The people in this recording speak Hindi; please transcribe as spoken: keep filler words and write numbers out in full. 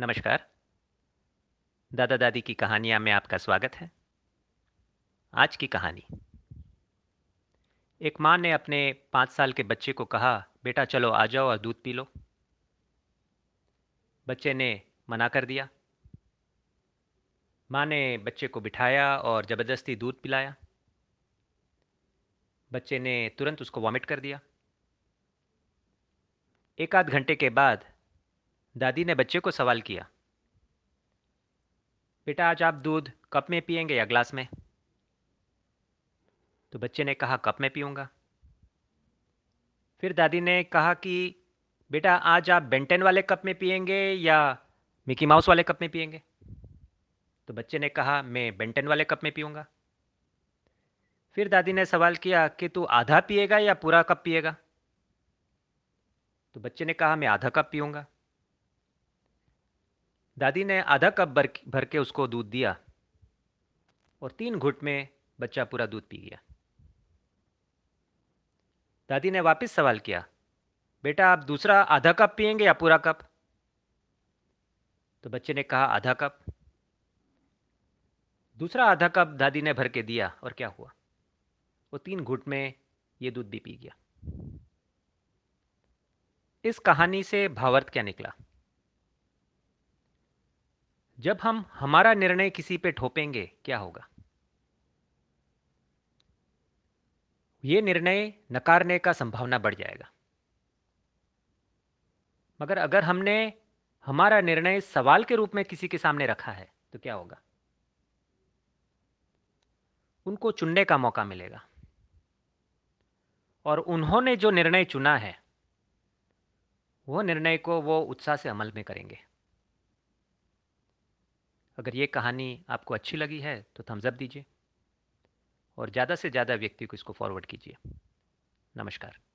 नमस्कार। दादा दादी की कहानियाँ में आपका स्वागत है। आज की कहानी, एक माँ ने अपने पाँच साल के बच्चे को कहा, बेटा चलो आ जाओ और दूध पी लो। बच्चे ने मना कर दिया। माँ ने बच्चे को बिठाया और ज़बरदस्ती दूध पिलाया। बच्चे ने तुरंत उसको वॉमिट कर दिया। एक आध घंटे के बाद दादी ने बच्चे को सवाल किया, बेटा आज आप दूध कप में पिएंगे या ग्लास में? तो बच्चे ने कहा, कप में पीऊंगा। फिर दादी ने कहा कि बेटा आज आप बेंटन वाले कप में पिएंगे या मिकी माउस वाले कप में पिएंगे? तो बच्चे ने कहा, मैं बेंटन वाले कप में पीऊंगा। फिर दादी ने सवाल किया कि तू आधा पिएगा या पूरा कप पिएगा? तो बच्चे ने कहा, मैं आधा कप पीऊंगा। दादी ने आधा कप भर के उसको दूध दिया और तीन घुट में बच्चा पूरा दूध पी गया। दादी ने वापस सवाल किया, बेटा आप दूसरा आधा कप पिएंगे या पूरा कप? तो बच्चे ने कहा, आधा कप। दूसरा आधा कप दादी ने भर के दिया और क्या हुआ, वो तीन घुट में ये दूध भी पी गया। इस कहानी से भावार्थ क्या निकला? जब हम हमारा निर्णय किसी पे थोपेंगे क्या होगा? ये निर्णय नकारने का संभावना बढ़ जाएगा। मगर अगर हमने हमारा निर्णय सवाल के रूप में किसी के सामने रखा है तो क्या होगा? उनको चुनने का मौका मिलेगा और उन्होंने जो निर्णय चुना है वो निर्णय को वो उत्साह से अमल में करेंगे। अगर ये कहानी आपको अच्छी लगी है तो थम्स अप दीजिए और ज़्यादा से ज़्यादा व्यक्ति को इसको फॉरवर्ड कीजिए। नमस्कार।